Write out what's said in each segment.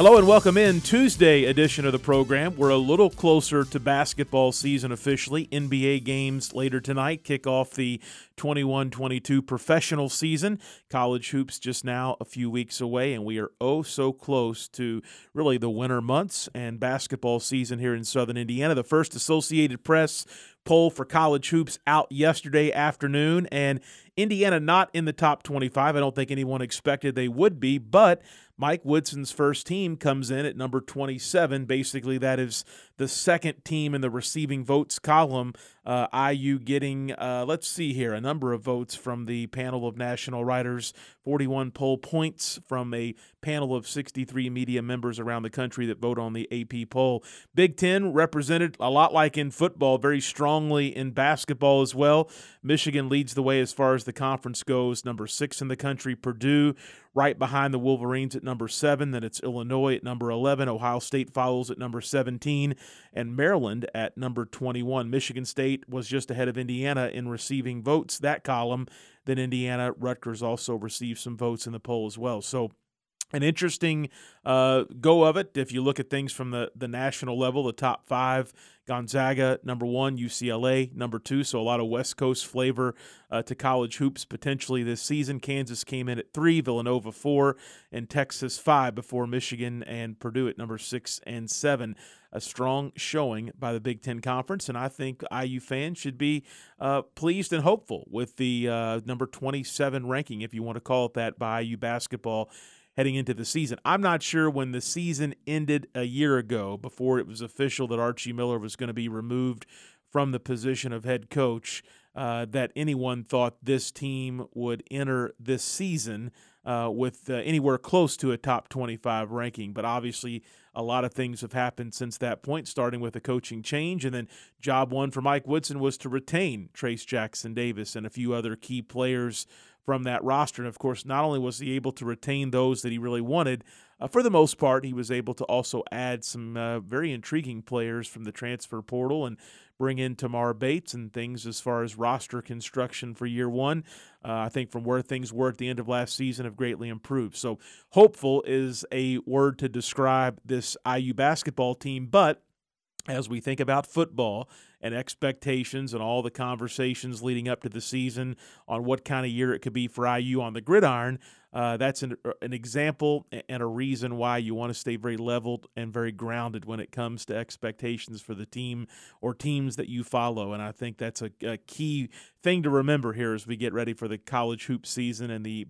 Hello and welcome in Tuesday edition of the program. We're a little closer to basketball season officially. NBA games later tonight kick off the 21-22 professional season. College hoops just now a few weeks away, and we are oh so close to really the winter months and basketball season here in Southern Indiana. The first Associated Press poll for college hoops out yesterday afternoon, and Indiana not in the top 25. I don't think anyone expected they would be, but Mike Woodson's first team comes in at number 27. Basically, that is the second team in the receiving votes column. IU getting, let's see here, a number of votes from the panel of national writers, 41 poll points from a panel of 63 media members around the country that vote on the AP poll. Big Ten represented a lot like in football, very strongly in basketball as well. Michigan leads the way as far as the conference goes, number 6 in the country. Purdue right behind the Wolverines at number 7. Then it's Illinois at number 11. Ohio State follows at number 17. And Maryland at number 21. Michigan State was just ahead of Indiana in receiving votes, that column. Then Indiana, Rutgers also received some votes in the poll as well. So an interesting go of it. If you look at things from the national level, the top 5, Gonzaga, number 1, UCLA, number 2. So a lot of West Coast flavor to college hoops potentially this season. Kansas came in at 3, Villanova 4, and Texas 5 before Michigan and Purdue at number 6 and 7. A strong showing by the Big Ten Conference, and I think IU fans should be pleased and hopeful with the number 27 ranking, if you want to call it that, by IU basketball heading into the season. I'm not sure when the season ended a year ago, before it was official that Archie Miller was going to be removed from the position of head coach, that anyone thought this team would enter this season with anywhere close to a top 25 ranking. But obviously a lot of things have happened since that point, starting with a coaching change. And then job one for Mike Woodson was to retain Trayce Jackson-Davis and a few other key players from that roster. And, of course, not only was he able to retain those that he really wanted, for the most part, he was able to also add some very intriguing players from the transfer portal and bring in Tamar Bates and things as far as roster construction for year one. I think from where things were at the end of last season have greatly improved. So hopeful is a word to describe this IU basketball team, but as we think about football and expectations and all the conversations leading up to the season on what kind of year it could be for IU on the gridiron, that's an example and a reason why you want to stay very leveled and very grounded when it comes to expectations for the team or teams that you follow. And I think that's a key thing to remember here as we get ready for the college hoop season and the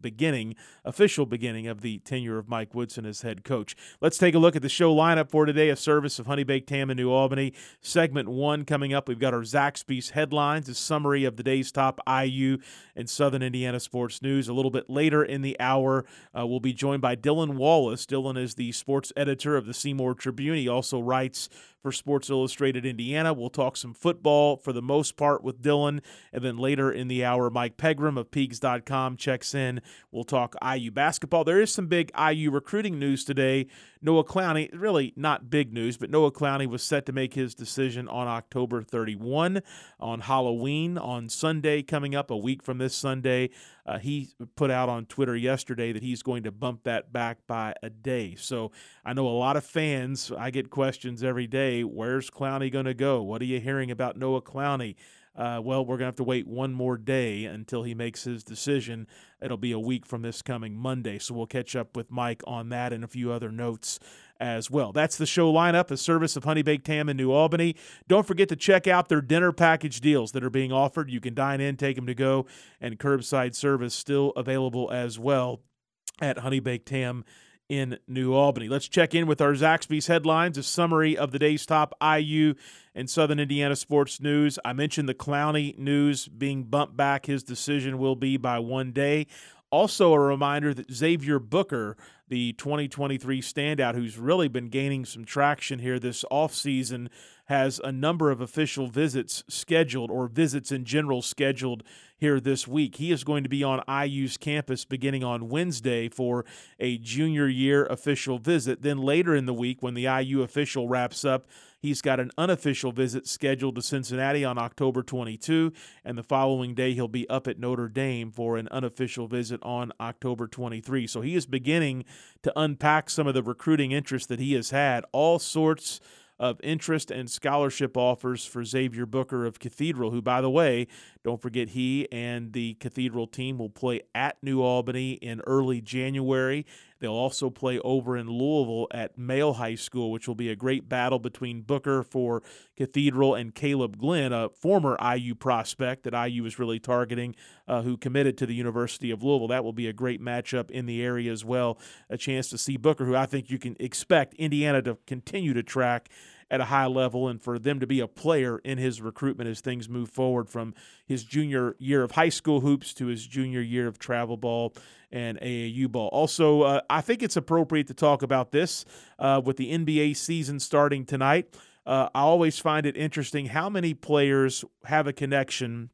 official beginning of the tenure of Mike Woodson as head coach. Let's take a look at the show lineup for today, a service of Honey Baked Ham in New Albany. Segment 1 coming up. We've got our Zaxby's headlines, a summary of the day's top IU and Southern Indiana sports news. A little bit later in the hour, we'll be joined by Dylan Wallace. Dylan is the sports editor of the Seymour Tribune. He also writes for Sports Illustrated Indiana. We'll talk some football for the most part with Dylan. And then later in the hour, Mike Pegram of Pigs.com checks in. We'll talk IU basketball. There is some big IU recruiting news today. Noah Clowney, really not big news, but Noah Clowney was set to make his decision on October 31 on Halloween, on Sunday coming up, a week from this Sunday. He put out on Twitter yesterday that he's going to bump that back by a day. So I know a lot of fans, I get questions every day, where's Clowney going to go? What are you hearing about Noah Clowney? Well, we're going to have to wait one more day until he makes his decision. It'll be a week from this coming Monday, so we'll catch up with Mike on that and a few other notes as well. That's the show lineup, a service of Honey Baked Ham in New Albany. Don't forget to check out their dinner package deals that are being offered. You can dine in, take them to go, and curbside service still available as well at Honey Baked Ham in New Albany. Let's check in with our Zaxby's headlines, a summary of the day's top IU and Southern Indiana sports news. I mentioned the Clowney news being bumped back. His decision will be by one day. Also a reminder that Xavier Booker, the 2023 standout who's really been gaining some traction here this offseason, has a number of official visits scheduled, or visits in general scheduled here this week. He is going to be on IU's campus beginning on Wednesday for a junior year official visit. Then later in the week, when the IU official wraps up, he's got an unofficial visit scheduled to Cincinnati on October 22, and the following day he'll be up at Notre Dame for an unofficial visit on October 23. So he is beginning to unpack some of the recruiting interest that he has had, all sorts of interest and scholarship offers for Xavier Booker of Cathedral, who, by the way, don't forget he and the Cathedral team will play at New Albany in early January. They'll also play over in Louisville at Male High School, which will be a great battle between Booker for Cathedral and Caleb Glenn, a former IU prospect that IU is really targeting, who committed to the University of Louisville. That will be a great matchup in the area as well, a chance to see Booker, who I think you can expect Indiana to continue to track at a high level, and for them to be a player in his recruitment as things move forward from his junior year of high school hoops to his junior year of travel ball and AAU ball. Also, I think it's appropriate to talk about this with the NBA season starting tonight. I always find it interesting how many players have a connection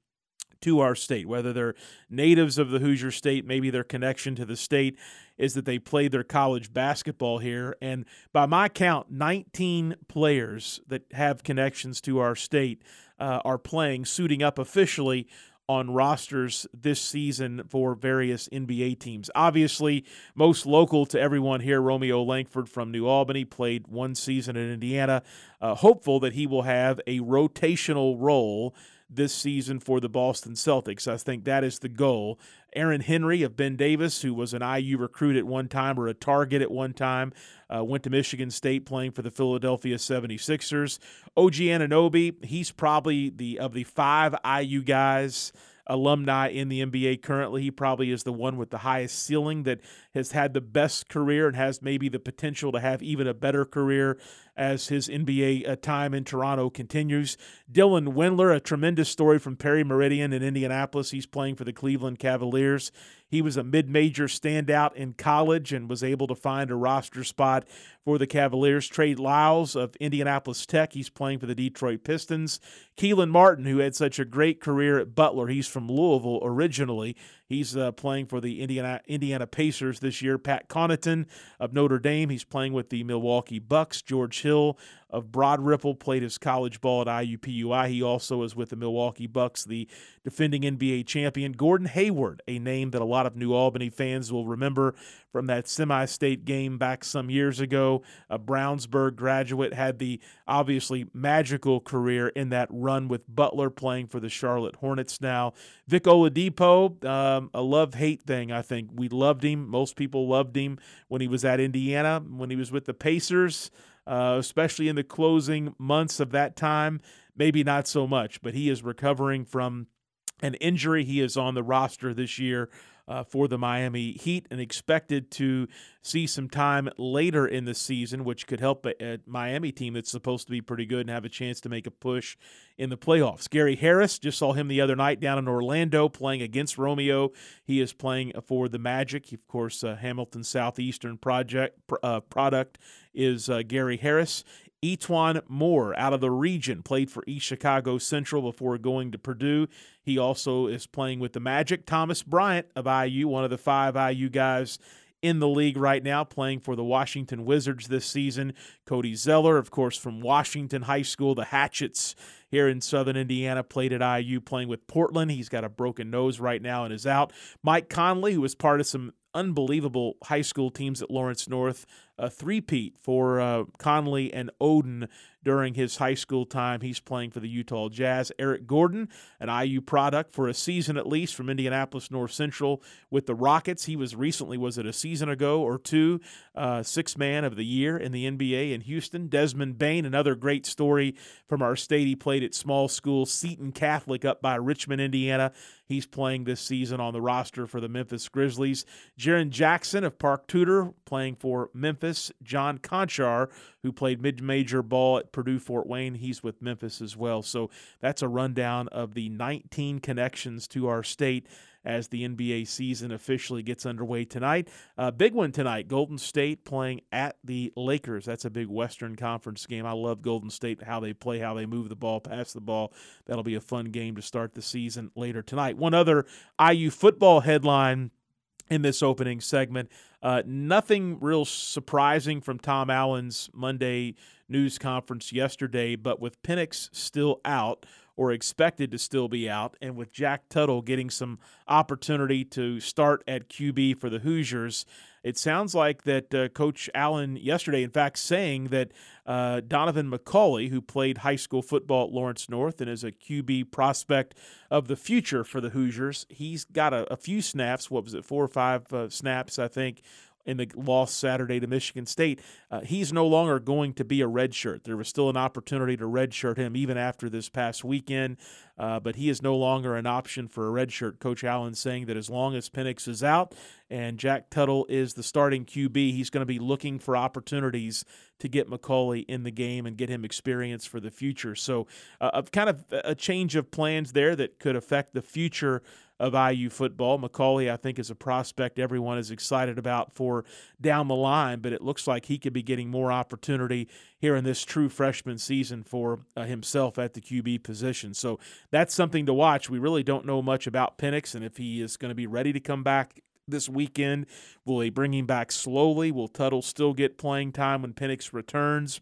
to our state, whether they're natives of the Hoosier State, maybe their connection to the state is that they played their college basketball here. And by my count, 19 players that have connections to our state are playing, suiting up officially on rosters this season for various NBA teams. Obviously, most local to everyone here, Romeo Lankford from New Albany, played one season in Indiana. Hopeful that he will have a rotational role this season for the Boston Celtics. I think that is the goal. Aaron Henry of Ben Davis, who was an IU recruit at one time or a target at one time, went to Michigan State playing for the Philadelphia 76ers. OG Anunoby, he's probably of the five IU guys, alumni in the NBA currently, he probably is the one with the highest ceiling that has had the best career and has maybe the potential to have even a better career as his NBA time in Toronto continues. Dylan Windler, a tremendous story from Perry Meridian in Indianapolis. He's playing for the Cleveland Cavaliers. He was a mid-major standout in college and was able to find a roster spot for the Cavaliers. Trey Lyles of Indianapolis Tech, he's playing for the Detroit Pistons. Keelan Martin, who had such a great career at Butler, he's from Louisville originally. He's playing for the Indiana Pacers this year. Pat Connaughton of Notre Dame, he's playing with the Milwaukee Bucks. George Hill of Broad Ripple played his college ball at IUPUI. He also is with the Milwaukee Bucks, the defending NBA champion. Gordon Hayward, a name that a lot of New Albany fans will remember from that semi-state game back some years ago. A Brownsburg graduate, had the obviously magical career in that run with Butler, playing for the Charlotte Hornets now. Vic Oladipo, a love-hate thing, I think. We loved him. Most people loved him when he was at Indiana, when he was with the Pacers, especially in the closing months of that time. Maybe not so much, but he is recovering from an injury. He is on the roster this year for the Miami Heat and expected to see some time later in the season, which could help a Miami team that's supposed to be pretty good and have a chance to make a push in the playoffs. Gary Harris, just saw him the other night down in Orlando playing against Romeo. He is playing for the Magic. Of course, Hamilton Southeastern product is Gary Harris. Etwan Moore, out of the region, played for East Chicago Central before going to Purdue. He also is playing with the Magic. Thomas Bryant of IU, one of the five IU guys in the league right now, playing for the Washington Wizards this season. Cody Zeller, of course, from Washington High School, the Hatchets, here in Southern Indiana, played at IU, playing with Portland. He's got a broken nose right now and is out. Mike Conley, who was part of some unbelievable high school teams at Lawrence North, a three-peat for Conley and Oden during his high school time. He's playing for the Utah Jazz. Eric Gordon, an IU product for a season at least, from Indianapolis North Central with the Rockets. He was recently, was it a season ago or two, sixth man of the year in the NBA in Houston. Desmond Bain, another great story from our state. He played at small school Seton Catholic up by Richmond, Indiana. He's playing this season on the roster for the Memphis Grizzlies. Jaron Jackson of Park Tudor, playing for Memphis. John Conchar, who played mid-major ball at Purdue-Fort Wayne, he's with Memphis as well. So that's a rundown of the 19 connections to our state as the NBA season officially gets underway tonight. Big one tonight, Golden State playing at the Lakers. That's a big Western Conference game. I love Golden State, how they play, how they move the ball, pass the ball. That'll be a fun game to start the season later tonight. One other IU football headline in this opening segment. Nothing real surprising from Tom Allen's Monday news conference yesterday, but with Penix still out, or expected to still be out, and with Jack Tuttle getting some opportunity to start at QB for the Hoosiers, it sounds like that Coach Allen yesterday, in fact, saying that Donovan McCauley, who played high school football at Lawrence North and is a QB prospect of the future for the Hoosiers, he's got a few snaps, what was it, 4 or 5 snaps, I think, in the loss Saturday to Michigan State. He's no longer going to be a redshirt. There was still an opportunity to redshirt him even after this past weekend, but he is no longer an option for a redshirt. Coach Allen saying that as long as Penix is out and Jack Tuttle is the starting QB, he's going to be looking for opportunities to get McCauley in the game and get him experience for the future. So kind of a change of plans there that could affect the future of IU football. McCauley, I think, is a prospect everyone is excited about for down the line, but it looks like he could be getting more opportunity here in this true freshman season for himself at the QB position. So that's something to watch. We really don't know much about Penix and if he is going to be ready to come back this weekend. Will they bring him back slowly? Will Tuttle still get playing time when Penix returns?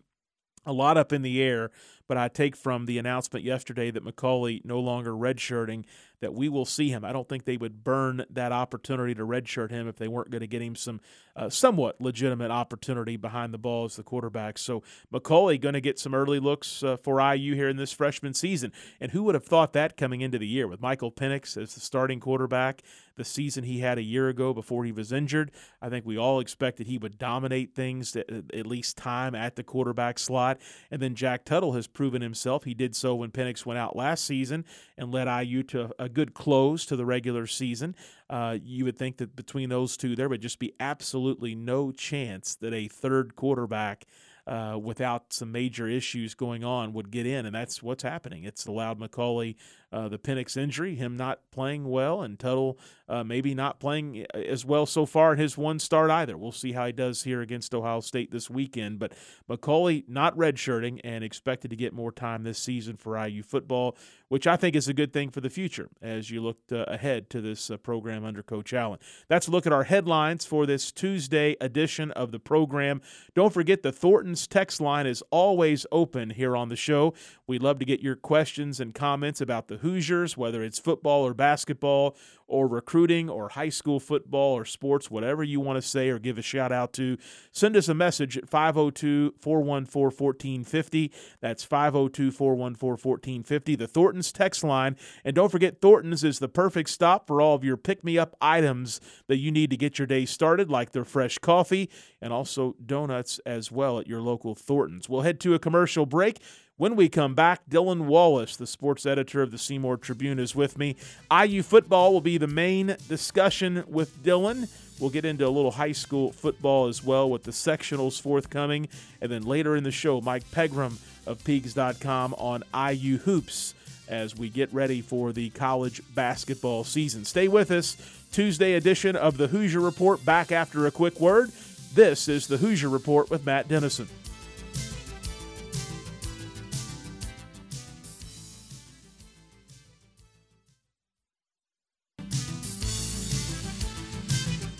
A lot up in the air, but I take from the announcement yesterday that McCauley no longer redshirting that we will see him. I don't think they would burn that opportunity to redshirt him if they weren't going to get him some somewhat legitimate opportunity behind the ball as the quarterback. So McCauley going to get some early looks for IU here in this freshman season. And who would have thought that coming into the year with Michael Penix as the starting quarterback, the season he had a year ago before he was injured? I think we all expected he would dominate things, at least time at the quarterback slot. And then Jack Tuttle has proven himself. He did so when Penix went out last season and led IU to a good close to the regular season. You would think that between those two, there would just be absolutely no chance that a third quarterback without some major issues going on would get in, and that's what's happening. It's allowed McCauley the Penix injury, him not playing well, and Tuttle maybe not playing as well so far in his one start either. We'll see how he does here against Ohio State this weekend, but McCauley not redshirting and expected to get more time this season for IU football, which I think is a good thing for the future as you look ahead to this program under Coach Allen. That's a look at our headlines for this Tuesday edition of the program. Don't forget the Thornton's text line is always open here on the show. We'd love to get your questions and comments about the Hoosiers, whether it's football or basketball or recruiting or high school football or sports, whatever you want to say or give a shout-out to. Send us a message at 502-414-1450. That's 502-414-1450, the Thornton's text line. And don't forget, Thornton's is the perfect stop for all of your pick-me-up items that you need to get your day started, like their fresh coffee and also donuts as well at your local Thornton's. We'll head to a commercial break. When we come back, Dylan Wallace, the sports editor of the Seymour Tribune, is with me. IU football will be the main discussion with Dylan. We'll get into a little high school football as well with the sectionals forthcoming. And then later in the show, Mike Pegram of Pigs.com on IU Hoops as we get ready for the college basketball season. Stay with us. Tuesday edition of the Hoosier Report, back after a quick word. This is the Hoosier Report with Matt Dennison.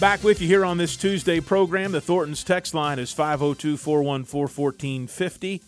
Back with you here on this Tuesday program. The Thornton's text line is 502-414-1450,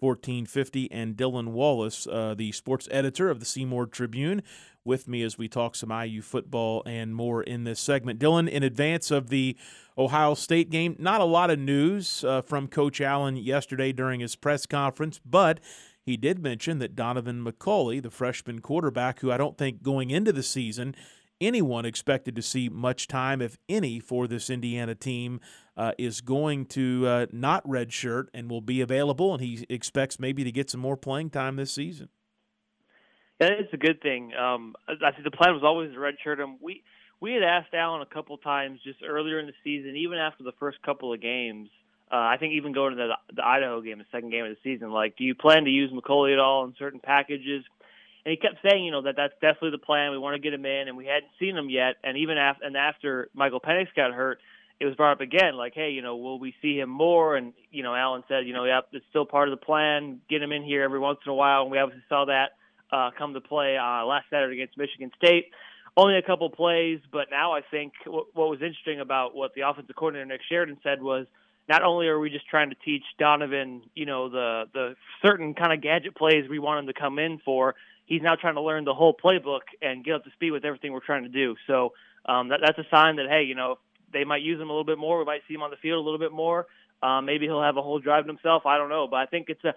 502-414-1450. And Dylan Wallace, the sports editor of the Seymour Tribune, with me as we talk some IU football and more in this segment. Dylan, in advance of the Ohio State game, not a lot of news from Coach Allen yesterday during his press conference, but he did mention that Donovan McCauley, the freshman quarterback, who I don't think going into the season anyone expected to see much time, if any, for this Indiana team, is going to not redshirt and will be available, and he expects maybe to get some more playing time this season. Yeah, it's a good thing. I think the plan was always to redshirt him. We had asked Allen a couple times just earlier in the season, even after the first couple of games, I think even going to the Idaho game, the second game of the season, like, do you plan to use McCauley at all in certain packages? And he kept saying, you know, that's definitely the plan. We want to get him in, and we hadn't seen him yet. And even after Michael Penix got hurt, it was brought up again, like, hey, you know, will we see him more? And, you know, Allen said, you know, yep, it's still part of the plan. Get him in here every once in a while. And we obviously saw that come to play last Saturday against Michigan State. Only a couple plays, but now I think what was interesting about what the offensive coordinator Nick Sheridan said was, not only are we just trying to teach Donovan, you know, the certain kind of gadget plays we want him to come in for, he's now trying to learn the whole playbook and get up to speed with everything we're trying to do. So that's a sign that, hey, you know, they might use him a little bit more. We might see him on the field a little bit more. Maybe he'll have a whole drive to himself. I don't know. But I think it's a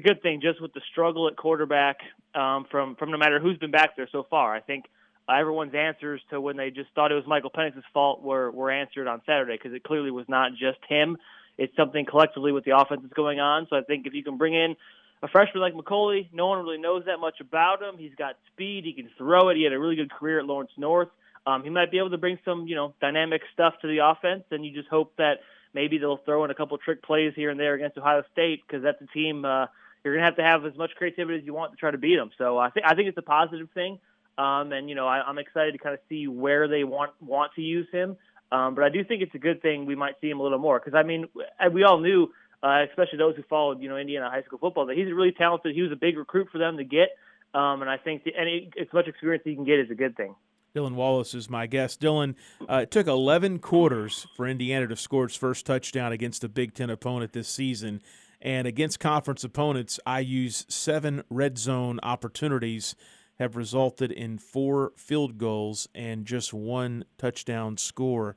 good thing just with the struggle at quarterback from no matter who's been back there so far. I think everyone's answers to when they just thought it was Michael Penix's fault were answered on Saturday, because it clearly was not just him. It's something collectively with the offense that's going on. So I think if you can bring in a freshman like McCauley, no one really knows that much about him. He's got speed. He can throw it. He had a really good career at Lawrence North. He might be able to bring some, you know, dynamic stuff to the offense, and you just hope that maybe they'll throw in a couple trick plays here and there against Ohio State, because that's a team you're going to have as much creativity as you want to try to beat them. So I think it's a positive thing, and, you know, I'm excited to kind of see where they want to use him. But I do think it's a good thing we might see him a little more, because, I mean, we all knew, especially those who followed, you know, Indiana high school football, that he's really talented. He was a big recruit for them to get, and I think any as much experience he can get is a good thing. Dylan Wallace is my guest. Dylan, it took 11 quarters for Indiana to score its first touchdown against a Big Ten opponent this season, and against conference opponents, IU's 7 red zone opportunities have resulted in 4 field goals and just 1 touchdown score.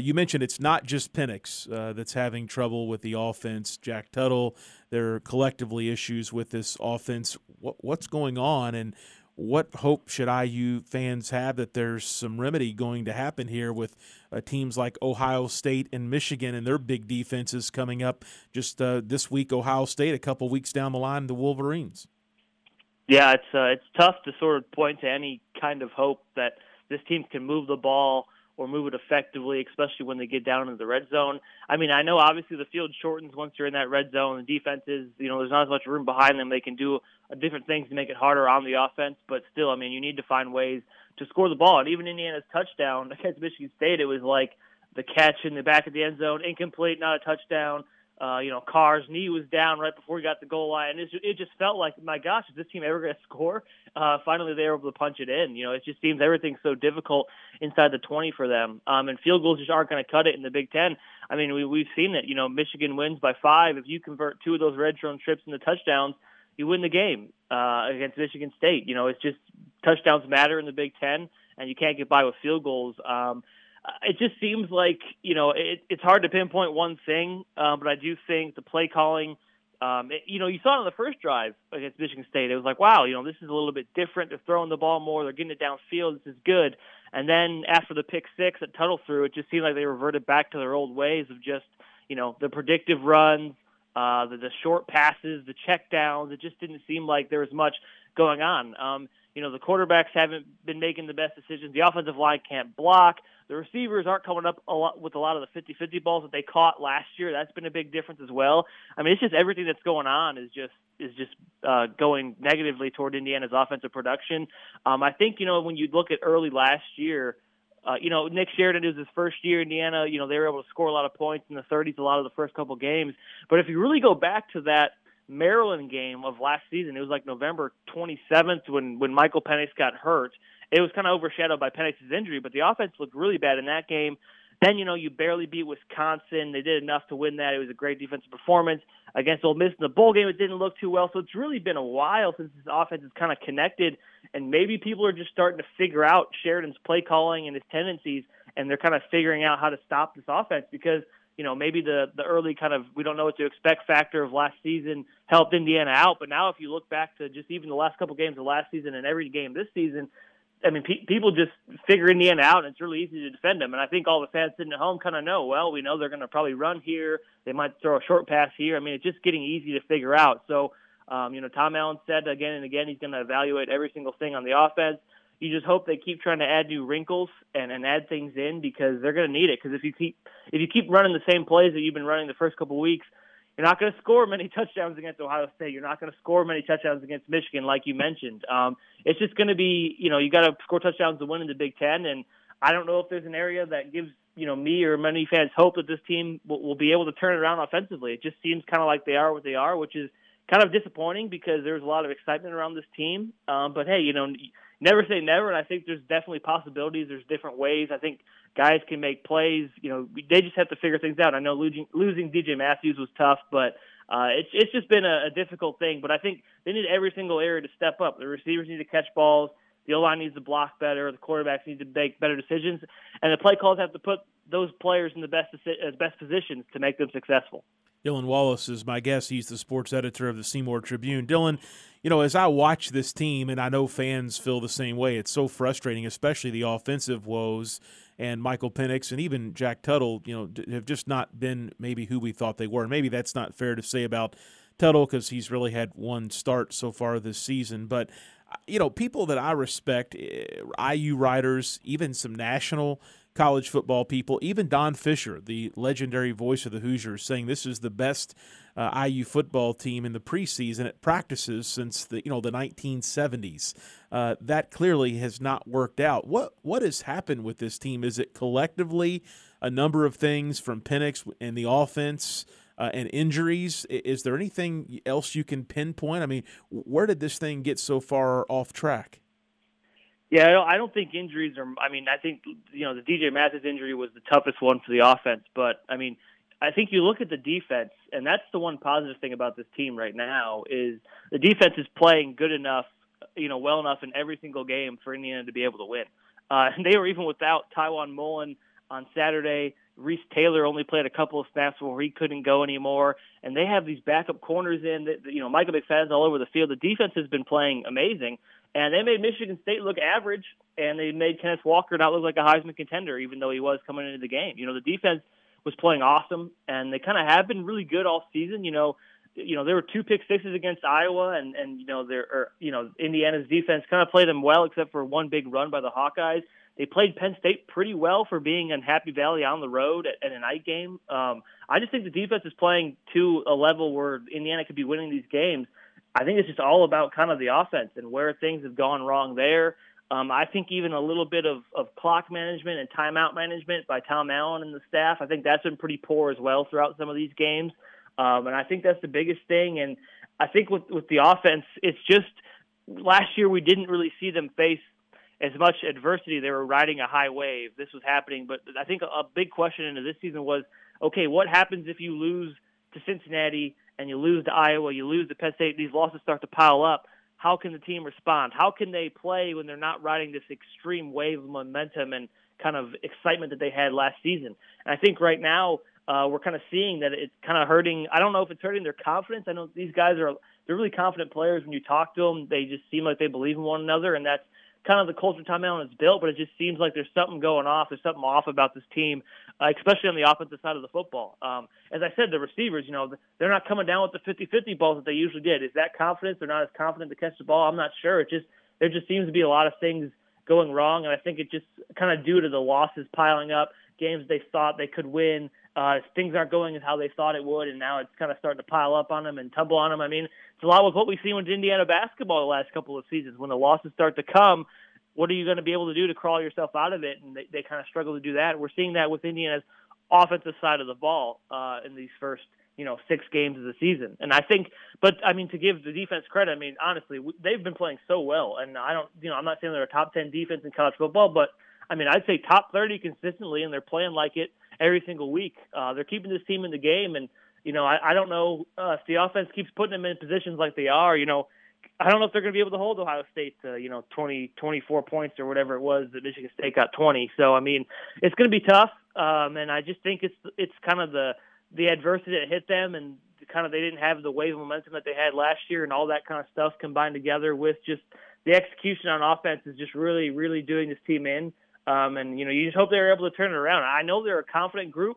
You mentioned it's not just Penix that's having trouble with the offense. Jack Tuttle, there are collectively issues with this offense. What's going on, and what hope should IU fans have that there's some remedy going to happen here with teams like Ohio State and Michigan and their big defenses coming up just this week? Ohio State, a couple weeks down the line, the Wolverines. Yeah, it's tough to sort of point to any kind of hope that this team can move the ball or move it effectively, especially when they get down into the red zone. I mean, I know obviously the field shortens once you're in that red zone. The defenses, you know, there's not as much room behind them. They can do different things to make it harder on the offense, but still, I mean, you need to find ways to score the ball. And even Indiana's touchdown against Michigan State, it was like the catch in the back of the end zone, incomplete, not a touchdown. You know, Carr's knee was down right before he got the goal line. It just felt like, my gosh, is this team ever going to score? Finally, they were able to punch it in. You know, it just seems everything's so difficult inside the 20 for them. And field goals just aren't going to cut it in the Big Ten. I mean, we've seen it. You know, Michigan wins by 5. If you convert 2 of those red zone trips into touchdowns, you win the game against Michigan State. You know, it's just touchdowns matter in the Big Ten, and you can't get by with field goals. It just seems like, you know, it's hard to pinpoint one thing, but I do think the play calling, you know, you saw it on the first drive against Michigan State. It was like, wow, you know, this is a little bit different. They're throwing the ball more. They're getting it downfield. This is good. And then after the pick 6 that Tuttle threw, it just seemed like they reverted back to their old ways of just, you know, the predictive runs, the short passes, the check downs. It just didn't seem like there was much going on. You know, the quarterbacks haven't been making the best decisions. The offensive line can't block. The receivers aren't coming up a lot with a lot of the 50-50 balls that they caught last year. That's been a big difference as well. I mean, it's just everything that's going on is just going negatively toward Indiana's offensive production. I think, when you look at early last year, Nick Sheridan, it was his first year. Indiana, they were able to score a lot of points in the 30s a lot of the first couple games. But if you really go back to that Maryland game of last season, it was like November 27th when Michael Penix got hurt. It was kind of overshadowed by Penix's injury, but the offense looked really bad in that game. Then, you barely beat Wisconsin. They did enough to win that. It was a great defensive performance. Against Ole Miss in the bowl game, it didn't look too well. So it's really been a while since this offense is kind of connected, and maybe people are just starting to figure out Sheridan's play calling and his tendencies, and they're kind of figuring out how to stop this offense because, maybe the early kind of we don't know what to expect factor of last season helped Indiana out. But now if you look back to just even the last couple games of last season and every game this season, I mean, people just figure Indiana out, and it's really easy to defend them. And I think all the fans sitting at home kind of know, well, we know they're going to probably run here. They might throw a short pass here. I mean, it's just getting easy to figure out. So, Tom Allen said again and again he's going to evaluate every single thing on the offense. You just hope they keep trying to add new wrinkles and add things in because they're going to need it. Because if you keep running the same plays that you've been running the first couple of weeks, you're not going to score many touchdowns against Ohio State. You're not going to score many touchdowns against Michigan, like you mentioned. It's just going to be, you got to score touchdowns to win in the Big Ten. And I don't know if there's an area that gives, me or many fans hope that this team will be able to turn it around offensively. It just seems kind of like they are what they are, which is kind of disappointing because there's a lot of excitement around this team. But hey, never say never. And I think there's definitely possibilities. There's different ways. I think guys can make plays. They just have to figure things out. I know losing DJ Matthews was tough, but it's just been a difficult thing. But I think they need every single area to step up. The receivers need to catch balls. The O-line needs to block better. The quarterbacks need to make better decisions. And the play calls have to put those players in the best positions to make them successful. Dylan Wallace is my guest. He's the sports editor of the Seymour Tribune. Dylan, as I watch this team, and I know fans feel the same way, it's so frustrating, especially the offensive woes, and Michael Penix and even Jack Tuttle, have just not been maybe who we thought they were. And maybe that's not fair to say about Tuttle because he's really had one start so far this season. But, people that I respect, IU writers, even some national college football people, even Don Fisher, the legendary voice of the Hoosiers, saying this is the best IU football team in the preseason at practices since the 1970s. That clearly has not worked out. What has happened with this team? Is it collectively a number of things from Penix and the offense and injuries? Is there anything else you can pinpoint? I mean, where did this thing get so far off track? Yeah, I don't think injuries are – I mean, I think, the DJ Matthews injury was the toughest one for the offense. But, I mean, I think you look at the defense, and that's the one positive thing about this team right now is the defense is playing good enough, well enough in every single game for Indiana to be able to win. And they were even without Tywan Mullen on Saturday. Reese Taylor only played a couple of snaps where he couldn't go anymore. And they have these backup corners in that, Michael McFadden's all over the field. The defense has been playing amazing. And they made Michigan State look average, and they made Kenneth Walker not look like a Heisman contender, even though he was coming into the game. The defense was playing awesome, and they kind of have been really good all season. There were 2 pick sixes against Iowa, and Indiana's defense kind of played them well, except for one big run by the Hawkeyes. They played Penn State pretty well for being in Happy Valley on the road at a night game. I just think the defense is playing to a level where Indiana could be winning these games. I think it's just all about kind of the offense and where things have gone wrong there. I think even a little bit of clock management and timeout management by Tom Allen and the staff, I think that's been pretty poor as well throughout some of these games. And I think that's the biggest thing. And I think with the offense, it's just last year we didn't really see them face as much adversity. They were riding a high wave. This was happening. But I think a big question into this season was, okay, what happens if you lose to Cincinnati and you lose to Iowa, you lose to Penn State, these losses start to pile up? How can the team respond? How can they play when they're not riding this extreme wave of momentum and kind of excitement that they had last season? And I think right now we're kind of seeing that it's kind of hurting. I don't know if it's hurting their confidence. I know these guys they're really confident players. When you talk to them, they just seem like they believe in one another, and that's kind of the culture Tom Allen has built, but it just seems like there's something going off. There's something off about this team, especially on the offensive side of the football. As I said, the receivers, they're not coming down with the 50-50 balls that they usually did. Is that confidence? They're not as confident to catch the ball? I'm not sure. There just seems to be a lot of things going wrong. And I think it just kind of due to the losses piling up, games they thought they could win, things aren't going as how they thought it would, and now it's kind of starting to pile up on them and tumble on them. I mean, it's a lot with what we've seen with Indiana basketball the last couple of seasons. When the losses start to come, what are you going to be able to do to crawl yourself out of it? And they kind of struggle to do that. We're seeing that with Indiana's offensive side of the ball in these first, 6 games of the season. And I think, to give the defense credit, honestly, they've been playing so well. And I don't, I'm not saying they're a top 10 defense in college football, but I'd say top 30 consistently, and they're playing like it every single week. They're keeping this team in the game. And, I don't know if the offense keeps putting them in positions like they are, I don't know if they're going to be able to hold Ohio State to, 20, 24 points or whatever it was that Michigan State got 20. So, it's going to be tough. And I just think it's kind of the adversity that hit them, and kind of they didn't have the wave of momentum that they had last year, and all that kind of stuff combined together with just the execution on offense is just really, really doing this team in. You just hope they're able to turn it around. I know they're a confident group.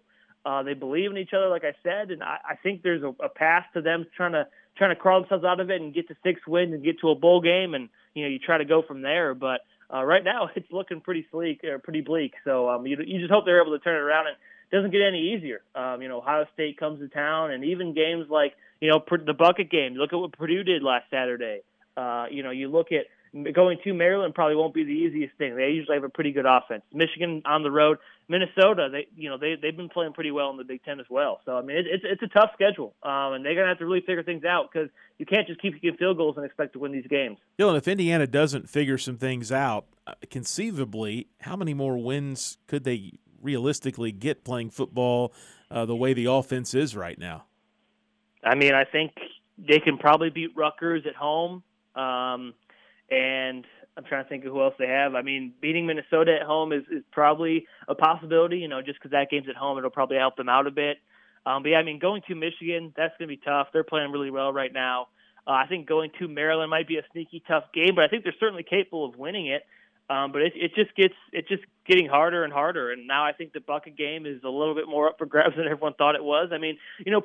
They believe in each other, like I said, and I think there's a path to them trying to crawl themselves out of it and get to 6 wins and get to a bowl game, and you try to go from there. But right now, it's looking pretty sleek or pretty bleak. So you just hope they're able to turn it around, and it doesn't get any easier. Ohio State comes to town, and even games like the bucket game. Look at what Purdue did last Saturday. You look at. Going to Maryland probably won't be the easiest thing. They usually have a pretty good offense. Michigan on the road, Minnesota. They've been playing pretty well in the Big Ten as well. So it's a tough schedule, and they're gonna have to really figure things out because you can't just keep kicking field goals and expect to win these games. Dylan, if Indiana doesn't figure some things out, conceivably, how many more wins could they realistically get playing football the way the offense is right now? I think they can probably beat Rutgers at home. And I'm trying to think of who else they have. Beating Minnesota at home is probably a possibility, just because that game's at home, it'll probably help them out a bit. Going to Michigan, that's going to be tough. They're playing really well right now. I think going to Maryland might be a sneaky tough game, but I think they're certainly capable of winning it. But it's just getting harder and harder. And now I think the bucket game is a little bit more up for grabs than everyone thought it was.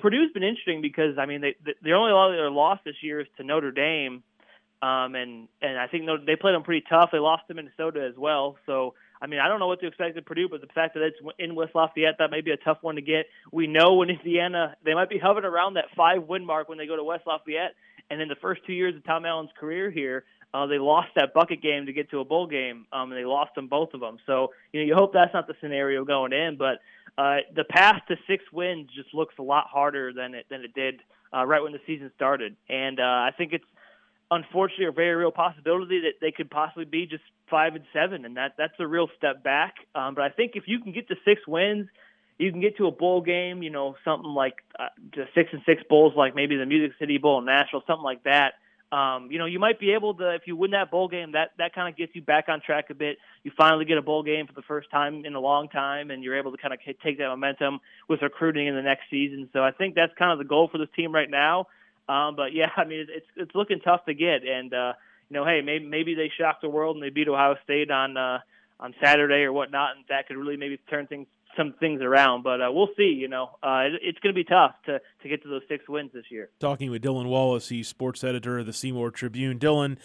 Purdue's been interesting because, they only lost their loss this year is to Notre Dame. And I think they played them pretty tough. They lost to Minnesota as well. So, I don't know what to expect at Purdue, but the fact that it's in West Lafayette, that may be a tough one to get. We know in Indiana, they might be hovering around that 5-win mark when they go to West Lafayette. And in the first 2 years of Tom Allen's career here, they lost that bucket game to get to a bowl game, and they lost them, both of them. So, you hope that's not the scenario going in. But the path to 6 wins just looks a lot harder than it did right when the season started. And I think it's, unfortunately, a very real possibility that they could possibly be just 5-7, and that's a real step back. But I think if you can get to 6 wins, you can get to a bowl game, something like 6-6 bowls, like maybe the Music City Bowl in Nashville, something like that. You might be able to, if you win that bowl game, that kind of gets you back on track a bit. You finally get a bowl game for the first time in a long time, and you're able to kind of take that momentum with recruiting in the next season. So I think that's kind of the goal for this team right now. It's looking tough to get, and hey, maybe they shock the world and they beat Ohio State on Saturday or whatnot, and that could really maybe turn some things around. But we'll see. It's going to be tough to get to those 6 wins this year. Talking with Dylan Wallace, he's sports editor of the Seymour Tribune. Dylan,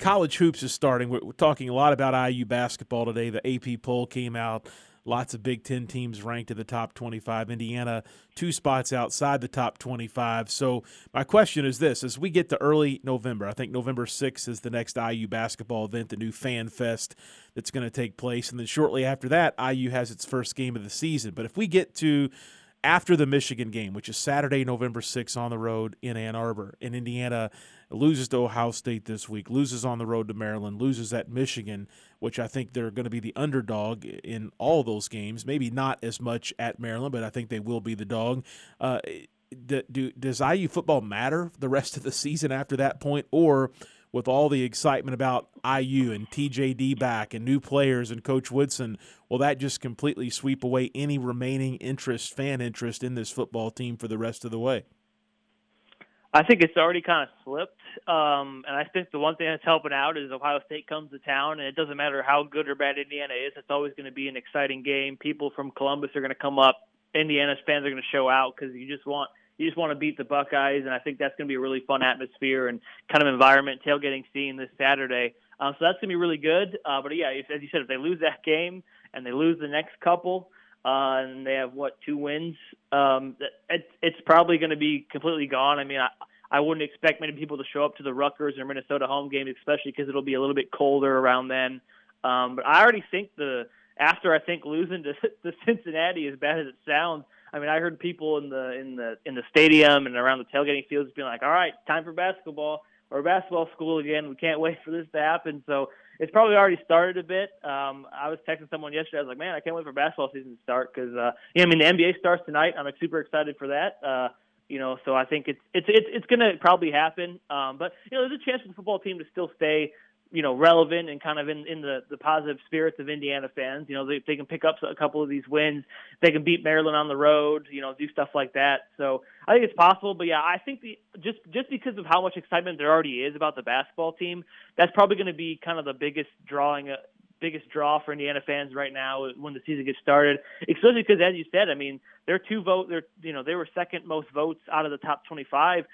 college hoops is starting. We're talking a lot about IU basketball today. The AP poll came out. Lots of Big Ten teams ranked in the top 25. Indiana, 2 spots outside the top 25. So my question is this. As we get to early November, I think November 6th is the next IU basketball event, the new Fan Fest that's going to take place. And then shortly after that, IU has its first game of the season. But if we get to after the Michigan game, which is Saturday, November 6th on the road in Ann Arbor, and Indiana loses to Ohio State this week, loses on the road to Maryland, loses at Michigan, which I think they're going to be the underdog in all those games, maybe not as much at Maryland, but I think they will be the dog. Does IU football matter the rest of the season after that point, or with all the excitement about IU and TJD back and new players and Coach Woodson, will that just completely sweep away any remaining interest, fan interest in this football team for the rest of the way? I think it's already kind of slipped, and I think the one thing that's helping out is Ohio State comes to town, and it doesn't matter how good or bad Indiana is, it's always going to be an exciting game. People from Columbus are going to come up. Indiana's fans are going to show out because you just want to beat the Buckeyes, and I think that's going to be a really fun atmosphere and kind of environment tailgating scene this Saturday. So that's going to be really good. But, yeah, as you said, if they lose that game and they lose the next couple and they have, what, 2 wins, it's probably going to be completely gone. I mean, I wouldn't expect many people to show up to the Rutgers or Minnesota home games, especially because it'll be a little bit colder around then. But I already think after losing to Cincinnati, as bad as it sounds, I mean, I heard people in the stadium and around the tailgating fields being like, "All right, time for basketball or basketball school again. We can't wait for this to happen." So it's probably already started a bit. I was texting someone yesterday. I was like, "Man, I can't wait for basketball season to start because the NBA starts tonight. I'm super excited for that." So I think it's going to probably happen. But there's a chance for the football team to still stay relevant and kind of in the positive spirits of Indiana fans. They can pick up a couple of these wins. They can beat Maryland on the road, do stuff like that. So I think it's possible. But, yeah, I think just because of how much excitement there already is about the basketball team, that's probably going to be kind of the biggest draw for Indiana fans right now when the season gets started, especially because, as you said, I mean, they were second most votes out of the top 25.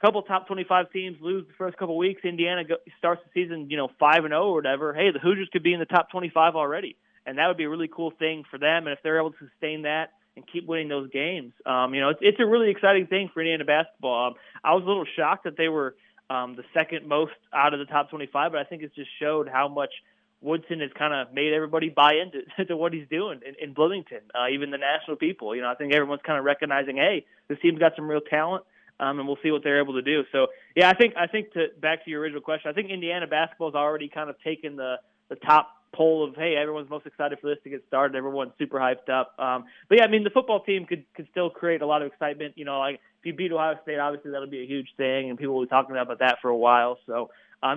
Couple top 25 teams lose the first couple weeks. Indiana starts the season, 5-0 or whatever. Hey, the Hoosiers could be in the top 25 already, and that would be a really cool thing for them. And if they're able to sustain that and keep winning those games, it's a really exciting thing for Indiana basketball. I was a little shocked that they were the second most out of the top 25, but I think it just showed how much Woodson has kind of made everybody buy into what he's doing in Bloomington, even the national people. I think everyone's kind of recognizing, hey, this team's got some real talent. And we'll see what they're able to do. So, yeah, I think back to your original question, I think Indiana basketball's already kind of taken the top poll of, hey, everyone's most excited for this to get started. Everyone's super hyped up. But, yeah, I mean, the football team could still create a lot of excitement. If you beat Ohio State, obviously that'll be a huge thing, and people will be talking about that for a while. So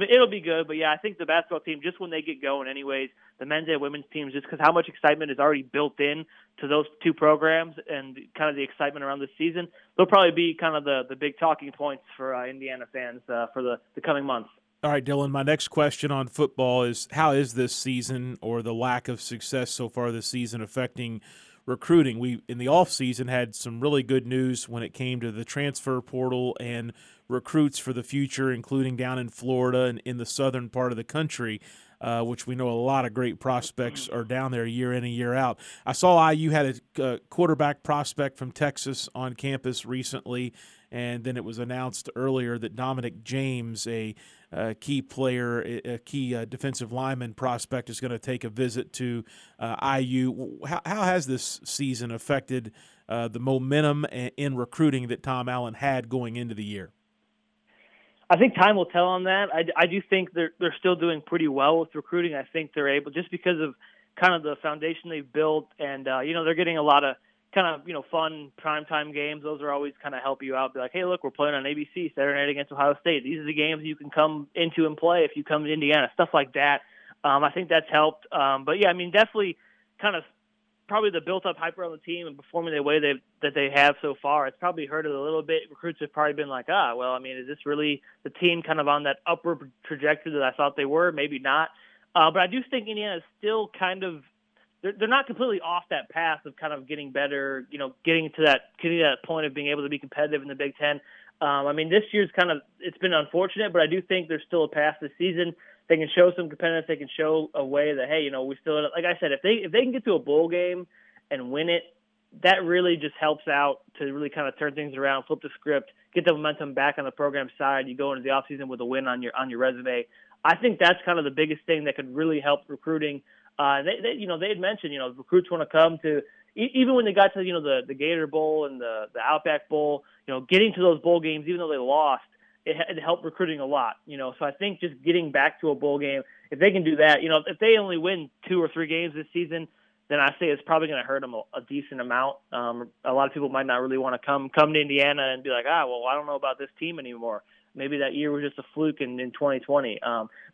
it'll be good. But, yeah, I think the basketball team, just when they get going anyways, the men's and women's teams, just because how much excitement is already built in to those two programs and kind of the excitement around this season, they'll probably be kind of the big talking points for Indiana fans for the coming months. All right, Dylan, my next question on football is, how is this season or the lack of success so far this season affecting recruiting? We, in the offseason, had some really good news when it came to the transfer portal and recruits for the future, including down in Florida and in the southern part of the country, which we know a lot of great prospects are down there year in and year out. I saw IU had a quarterback prospect from Texas on campus recently, and then it was announced earlier that Dominic James, a key defensive lineman prospect, is going to take a visit to IU. How has this season affected the momentum in recruiting that Tom Allen had going into the year? I think time will tell on that. I do think they're still doing pretty well with recruiting. I think they're able, just because of kind of the foundation they've built, and they're getting a lot of kind of, fun primetime games. Those are always kind of help you out. Be like, hey, look, we're playing on ABC Saturday night against Ohio State. These are the games you can come into and play if you come to Indiana, stuff like that. I think that's helped. But, yeah, I mean, definitely kind of probably the built-up hype around the team and performing the way that they have so far, it's probably hurted a little bit. Recruits have probably been like, is this really the team kind of on that upward trajectory that I thought they were? Maybe not. But I do think Indiana is still kind of, they're not completely off that path of kind of getting better, getting to that point of being able to be competitive in the Big Ten. This year's kind of, it's been unfortunate, but I do think there's still a path this season. They can show some competitiveness. They can show a way that, hey, we still, like I said, if they can get to a bowl game and win it, that really just helps out to really kind of turn things around, flip the script, get the momentum back on the program side. You go into the offseason with a win on your resume. I think that's kind of the biggest thing that could really help recruiting. They had mentioned, recruits want to come to, even when they got to, the Gator Bowl and the Outback Bowl, getting to those bowl games, even though they lost, it helped recruiting a lot, So I think just getting back to a bowl game, if they can do that, if they only win 2 or 3 games this season, then I say it's probably going to hurt them a decent amount. A lot of people might not really want to come to Indiana and be like, I don't know about this team anymore. Maybe that year was just a fluke in 2020.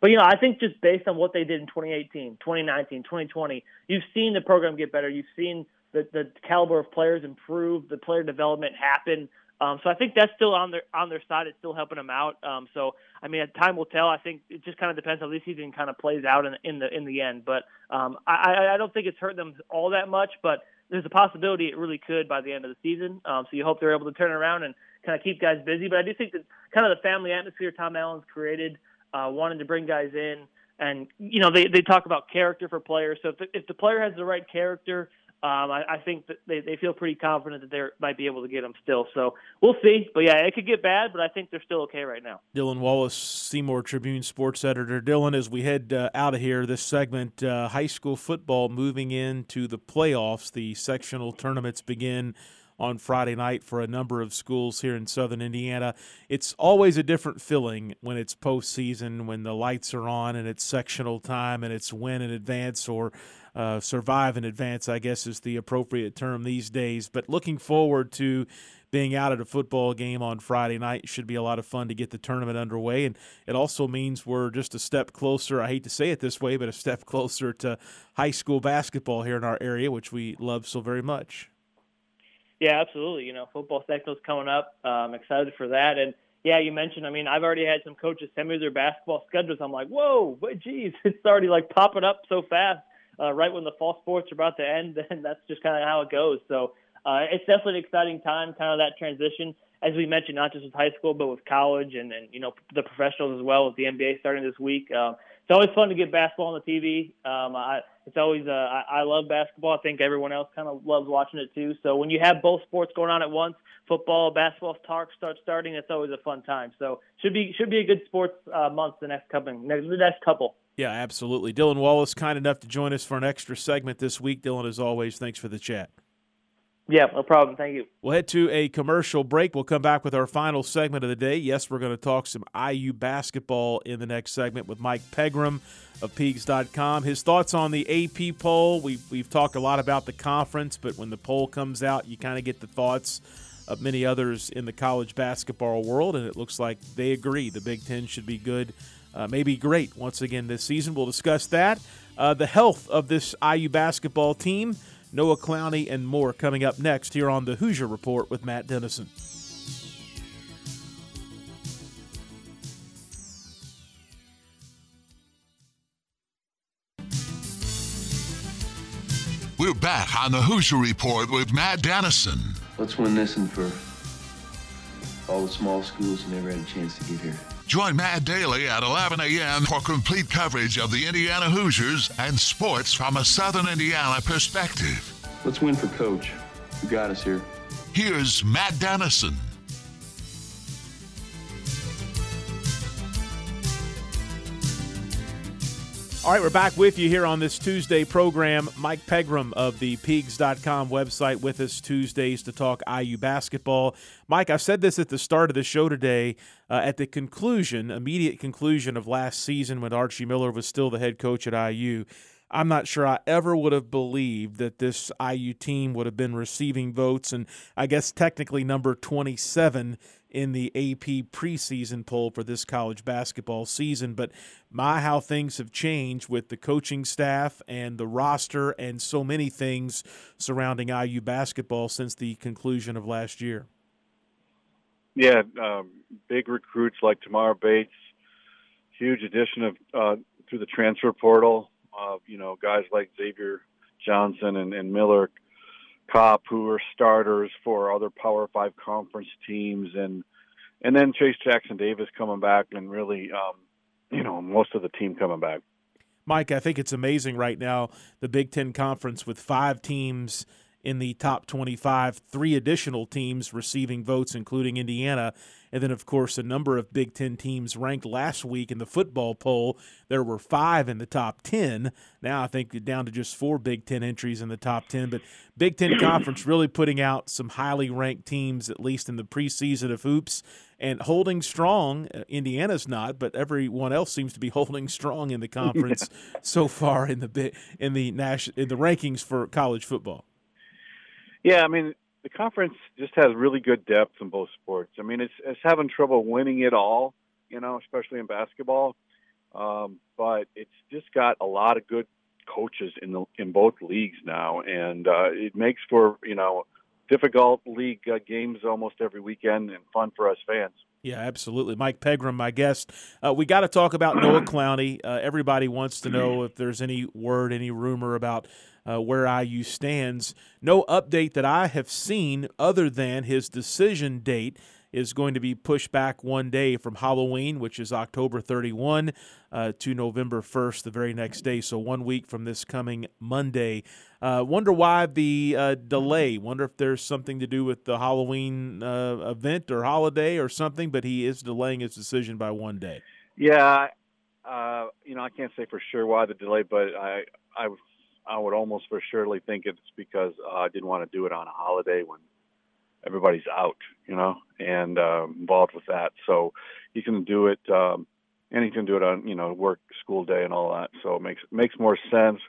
But I think just based on what they did in 2018, 2019, 2020, you've seen the program get better. You've seen the caliber of players improve, the player development happen. So I think that's still on their side. It's still helping them out. Time will tell. I think it just kind of depends how this season kind of plays out in the end. But I don't think it's hurt them all that much, but there's a possibility it really could by the end of the season. So you hope they're able to turn around and kind of keep guys busy. But I do think that kind of the family atmosphere Tom Allen's created, wanting to bring guys in, And, you know, they talk about character for players. So if the player has the right character, I think that they feel pretty confident that they might be able to get them still. So we'll see. But, yeah, it could get bad, but I think they're still okay right now. Dylan Wallace, Seymour Tribune sports editor. Dylan, as we head out of here, this segment, high school football moving into the playoffs. The sectional tournaments begin on Friday night for a number of schools here in southern Indiana. It's always a different feeling when it's postseason, when the lights are on and it's sectional time and it's win in advance or survive in advance, I guess is the appropriate term these days. But looking forward to being out at a football game on Friday night. It should be a lot of fun to get the tournament underway. And it also means we're just a step closer, I hate to say it this way, but a step closer to high school basketball here in our area, which we love so very much. Yeah, absolutely. You know, football sectional's coming up. I'm excited for that. And, yeah, you mentioned, I mean, I've already had some coaches send me their basketball schedules. I'm like, whoa, geez, it's already, like, popping up so fast right when the fall sports are about to end. And that's just kind of how it goes. So it's definitely an exciting time, kind of that transition, as we mentioned, not just with high school, but with college and you know, the professionals as well, with the NBA starting this week. It's always fun to get basketball on the TV. I love basketball. I think everyone else kind of loves watching it too. So when you have both sports going on at once, football, basketball talk starts starting. It's always a fun time. So should be a good sports month the next couple. Yeah, absolutely. Dylan Wallace, kind enough to join us for an extra segment this week. Dylan, as always, thanks for the chat. Yeah, no problem. Thank you. We'll head to a commercial break. We'll come back with our final segment of the day. Yes, we're going to talk some IU basketball in the next segment with Mike Pegram of Pigs.com. His thoughts on the AP poll. We've talked a lot about the conference, but when the poll comes out, you kind of get the thoughts of many others in the college basketball world, and it looks like they agree the Big Ten should be good, maybe great once again this season. We'll discuss that. The health of this IU basketball team. Noah Clowney and more coming up next here on the Hoosier Report with Matt Dennison. We're back on the Hoosier Report with Matt Dennison. Let's win this one for all the small schools who never had a chance to get here. Join Matt daily at 11 a.m. for complete coverage of the Indiana Hoosiers and sports from a Southern Indiana perspective. Let's win for Coach, who got us here. Here's Matt Dennison. All right, we're back with you here on this Tuesday program. Mike Pegram of the Pigs.com website with us Tuesdays to talk IU basketball. Mike, I've said this at the start of the show today. At the immediate conclusion of last season when Archie Miller was still the head coach at IU, I'm not sure I ever would have believed that this IU team would have been receiving votes and I guess technically number 27 in the AP preseason poll for this college basketball season. But how things have changed with the coaching staff and the roster and so many things surrounding IU basketball since the conclusion of last year. Yeah, big recruits like Tamar Bates, huge addition of through the transfer portal. You know, guys like Xavier Johnson and Miller Kopp, who are starters for other Power 5 conference teams, and then Trayce Jackson-Davis coming back, and really, you know, most of the team coming back. Mike, I think it's amazing right now, the Big Ten Conference with 5 teams in the top 25, 3 additional teams receiving votes, including Indiana, and then, of course, a number of Big Ten teams ranked last week in the football poll. There were 5 in the top 10. Now I think down to just 4 Big Ten entries in the top 10. But Big Ten Conference really putting out some highly ranked teams, at least in the preseason of hoops, and holding strong. Indiana's not, but everyone else seems to be holding strong in the conference so far in the rankings for college football. Yeah, I mean, the conference just has really good depth in both sports. I mean, it's having trouble winning it all, you know, especially in basketball. But it's just got a lot of good coaches in both leagues now, and it makes for, you know, difficult league games almost every weekend and fun for us fans. Yeah, absolutely. Mike Pegram, my guest. We got to talk about Noah Clowney. Everybody wants to know if there's any word, any rumor about where IU stands. No update that I have seen other than his decision date is going to be pushed back one day from Halloween, which is October 31, to November 1st, the very next day. So 1 week from this coming Monday. Wonder why the delay. Wonder if there's something to do with the Halloween event or holiday or something, but he is delaying his decision by 1 day. Yeah, I can't say for sure why the delay, but I would almost for surely think it's because I didn't want to do it on a holiday when everybody's out, and involved with that. So you can do it, and you can do it on, work, school day and all that. So it makes more sense.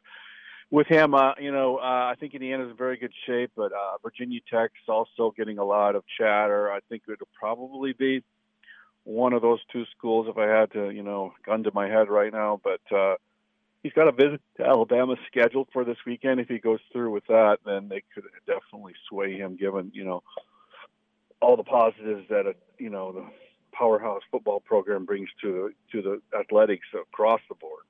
With him, I think Indiana's in very good shape, but Virginia Tech's also getting a lot of chatter. I think it'll probably be one of those two schools if I had to, gun to my head right now. But he's got a visit to Alabama scheduled for this weekend. If he goes through with that, then they could definitely sway him, given, all the positives that, the powerhouse football program brings to the athletics across the board.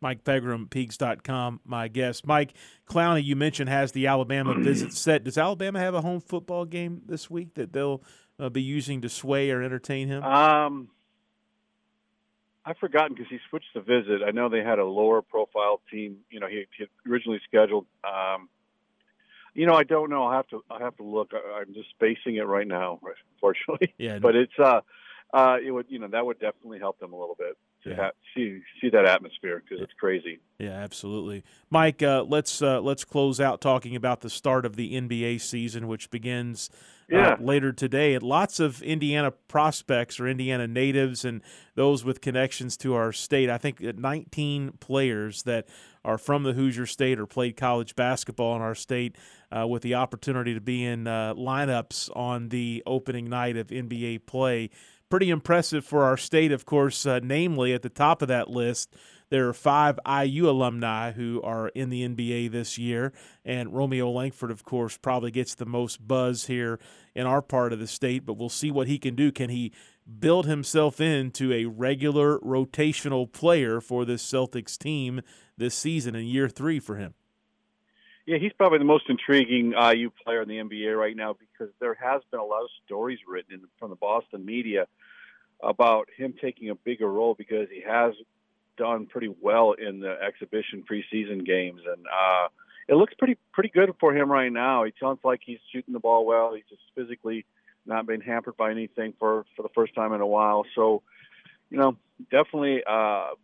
Mike Pegram, Pigs.com, my guest. Mike, Clowney, you mentioned, has the Alabama visit set. Does Alabama have a home football game this week that they'll be using to sway or entertain him? I've forgotten because he switched the visit. I know they had a lower-profile team. He originally scheduled. I don't know. I have to look. I'm just spacing it right now, unfortunately. Yeah, but it's it would that would definitely help them a little bit. See that atmosphere because it's crazy. Yeah, absolutely, Mike. Let's close out talking about the start of the NBA season, which begins later today. And lots of Indiana prospects or Indiana natives and those with connections to our state. I think 19 players that are from the Hoosier State or played college basketball in our state with the opportunity to be in lineups on the opening night of NBA play. Pretty impressive for our state, of course, namely at the top of that list, there are 5 IU alumni who are in the NBA this year, and Romeo Lankford, of course, probably gets the most buzz here in our part of the state, but we'll see what he can do. Can he build himself into a regular rotational player for this Celtics team this season in year 3 for him? Yeah, he's probably the most intriguing IU player in the NBA right now because there has been a lot of stories written from the Boston media about him taking a bigger role because he has done pretty well in the exhibition preseason games. And it looks pretty good for him right now. It sounds like he's shooting the ball well. He's just physically not been hampered by anything for the first time in a while. So, definitely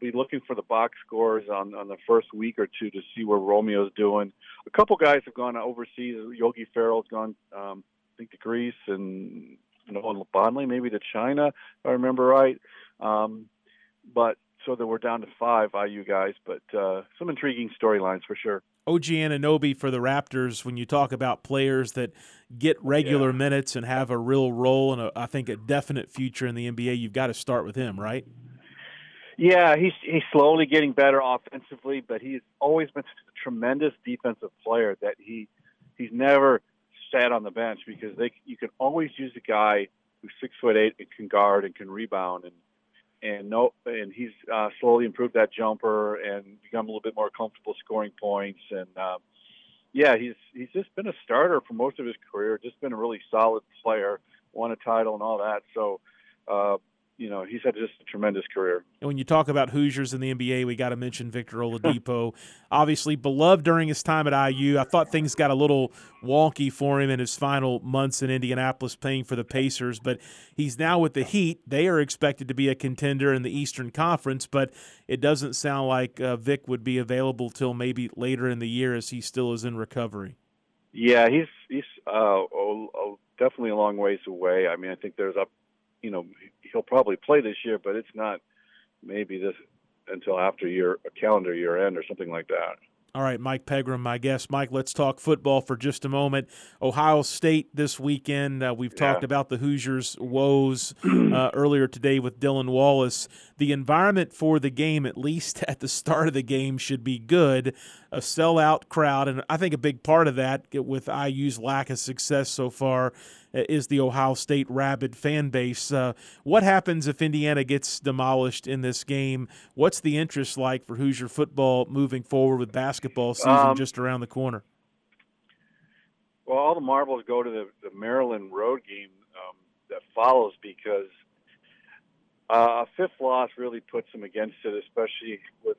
be looking for the box scores on the first week or two to see where Romeo's doing. A couple guys have gone overseas. Yogi Ferrell's gone, to Greece and Noah Bonley maybe to China, if I remember right. So that we're down to 5 IU guys, but some intriguing storylines for sure. OG Anunoby for the Raptors, when you talk about players that get regular minutes and have a real role and I think a definite future in the NBA, you've got to start with him, right? Yeah, he's slowly getting better offensively, but he's always been a tremendous defensive player that he's never sat on the bench because you can always use a guy who's 6'8" and can guard and can rebound and he's slowly improved that jumper and become a little bit more comfortable scoring points. And he's just been a starter for most of his career, just been a really solid player, won a title and all that. So, he's had just a tremendous career. And when you talk about Hoosiers in the NBA, we got to mention Victor Oladipo. Obviously beloved during his time at IU. I thought things got a little wonky for him in his final months in Indianapolis playing for the Pacers, but he's now with the Heat. They are expected to be a contender in the Eastern Conference, but it doesn't sound like Vic would be available till maybe later in the year as he still is in recovery. Yeah, he's definitely a long ways away. I mean, I think there's he'll probably play this year, but it's not maybe this until after calendar year end or something like that. All right, Mike Pegram, my guest. Mike, let's talk football for just a moment. Ohio State this weekend. We've talked about the Hoosiers' woes earlier today with Dylan Wallace. The environment for the game, at least at the start of the game, should be good. A sellout crowd, and I think a big part of that, with IU's lack of success so far, is the Ohio State rabid fan base. What happens if Indiana gets demolished in this game? What's the interest like for Hoosier football moving forward with basketball season just around the corner? Well, all the marbles go to the Maryland road game that follows, because a fifth loss really puts them against it, especially with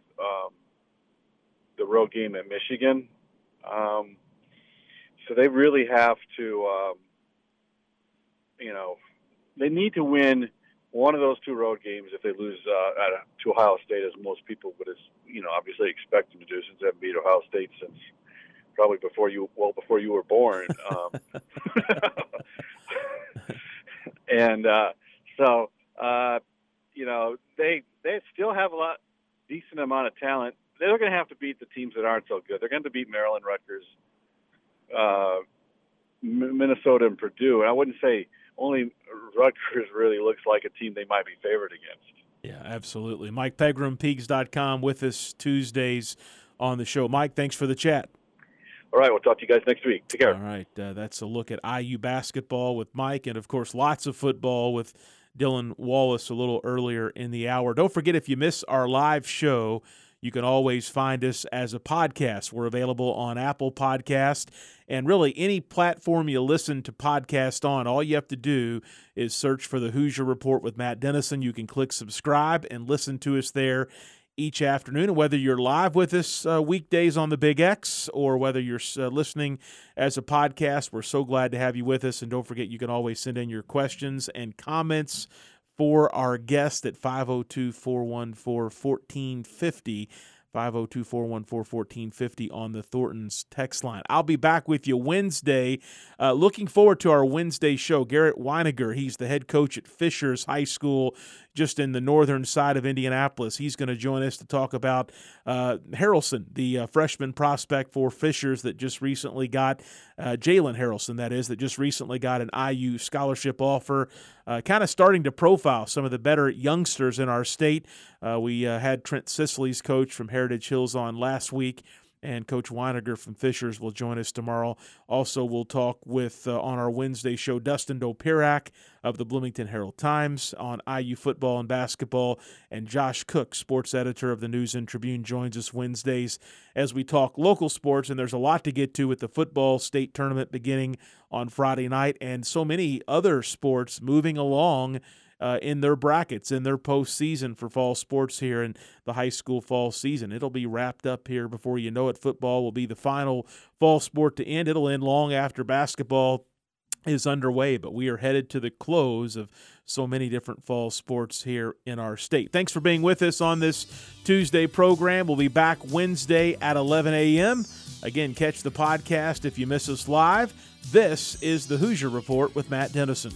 the road game at Michigan. So they really have to, they need to win one of those two road games. If they lose to Ohio State, as most people would, obviously expect them to do, since they haven't beat Ohio State since probably before you were born. They still have decent amount of talent. They're going to have to beat the teams that aren't so good. They're going to beat Maryland, Rutgers, Minnesota, and Purdue. And I wouldn't say only Rutgers really looks like a team they might be favored against. Yeah, absolutely. Mike Pegram, Pigs.com, with us Tuesdays on the show. Mike, thanks for the chat. All right, we'll talk to you guys next week. Take care. All right, that's a look at IU basketball with Mike, and, of course, lots of football with Dylan Wallace a little earlier in the hour. Don't forget, if you miss our live show, you can always find us as a podcast. We're available on Apple Podcast and really any platform you listen to podcast on. All you have to do is search for The Hoosier Report with Matt Dennison. You can click subscribe and listen to us there each afternoon. And whether you're live with us weekdays on the Big X or whether you're listening as a podcast, we're so glad to have you with us. And don't forget, you can always send in your questions and comments for our guest at 502-414-1450, 502-414-1450 on the Thornton's text line. I'll be back with you Wednesday. Looking forward to our Wednesday show. Garrett Weiniger, he's the head coach at Fishers High School, just in the northern side of Indianapolis. He's going to join us to talk about Harrelson, the freshman prospect for Fishers that just recently got Jalen Harrelson, that just recently got an IU scholarship offer, kind of starting to profile some of the better youngsters in our state. We had Trent Siciley's coach from Heritage Hills on last week, and Coach Weiniger from Fishers will join us tomorrow. Also, we'll talk with, on our Wednesday show, Dustin Dopirak of the Bloomington Herald-Times on IU football and basketball, and Josh Cook, sports editor of the News and Tribune, joins us Wednesdays as we talk local sports, and there's a lot to get to with the football state tournament beginning on Friday night and so many other sports moving along in their brackets, in their postseason for fall sports here in the high school fall season. It'll be wrapped up here before you know it. Football will be the final fall sport to end. It'll end long after basketball is underway, but we are headed to the close of so many different fall sports here in our state. Thanks for being with us on this Tuesday program. We'll be back Wednesday at 11 a.m. Again, catch the podcast if you miss us live. This is the Hoosier Report with Matt Dennison.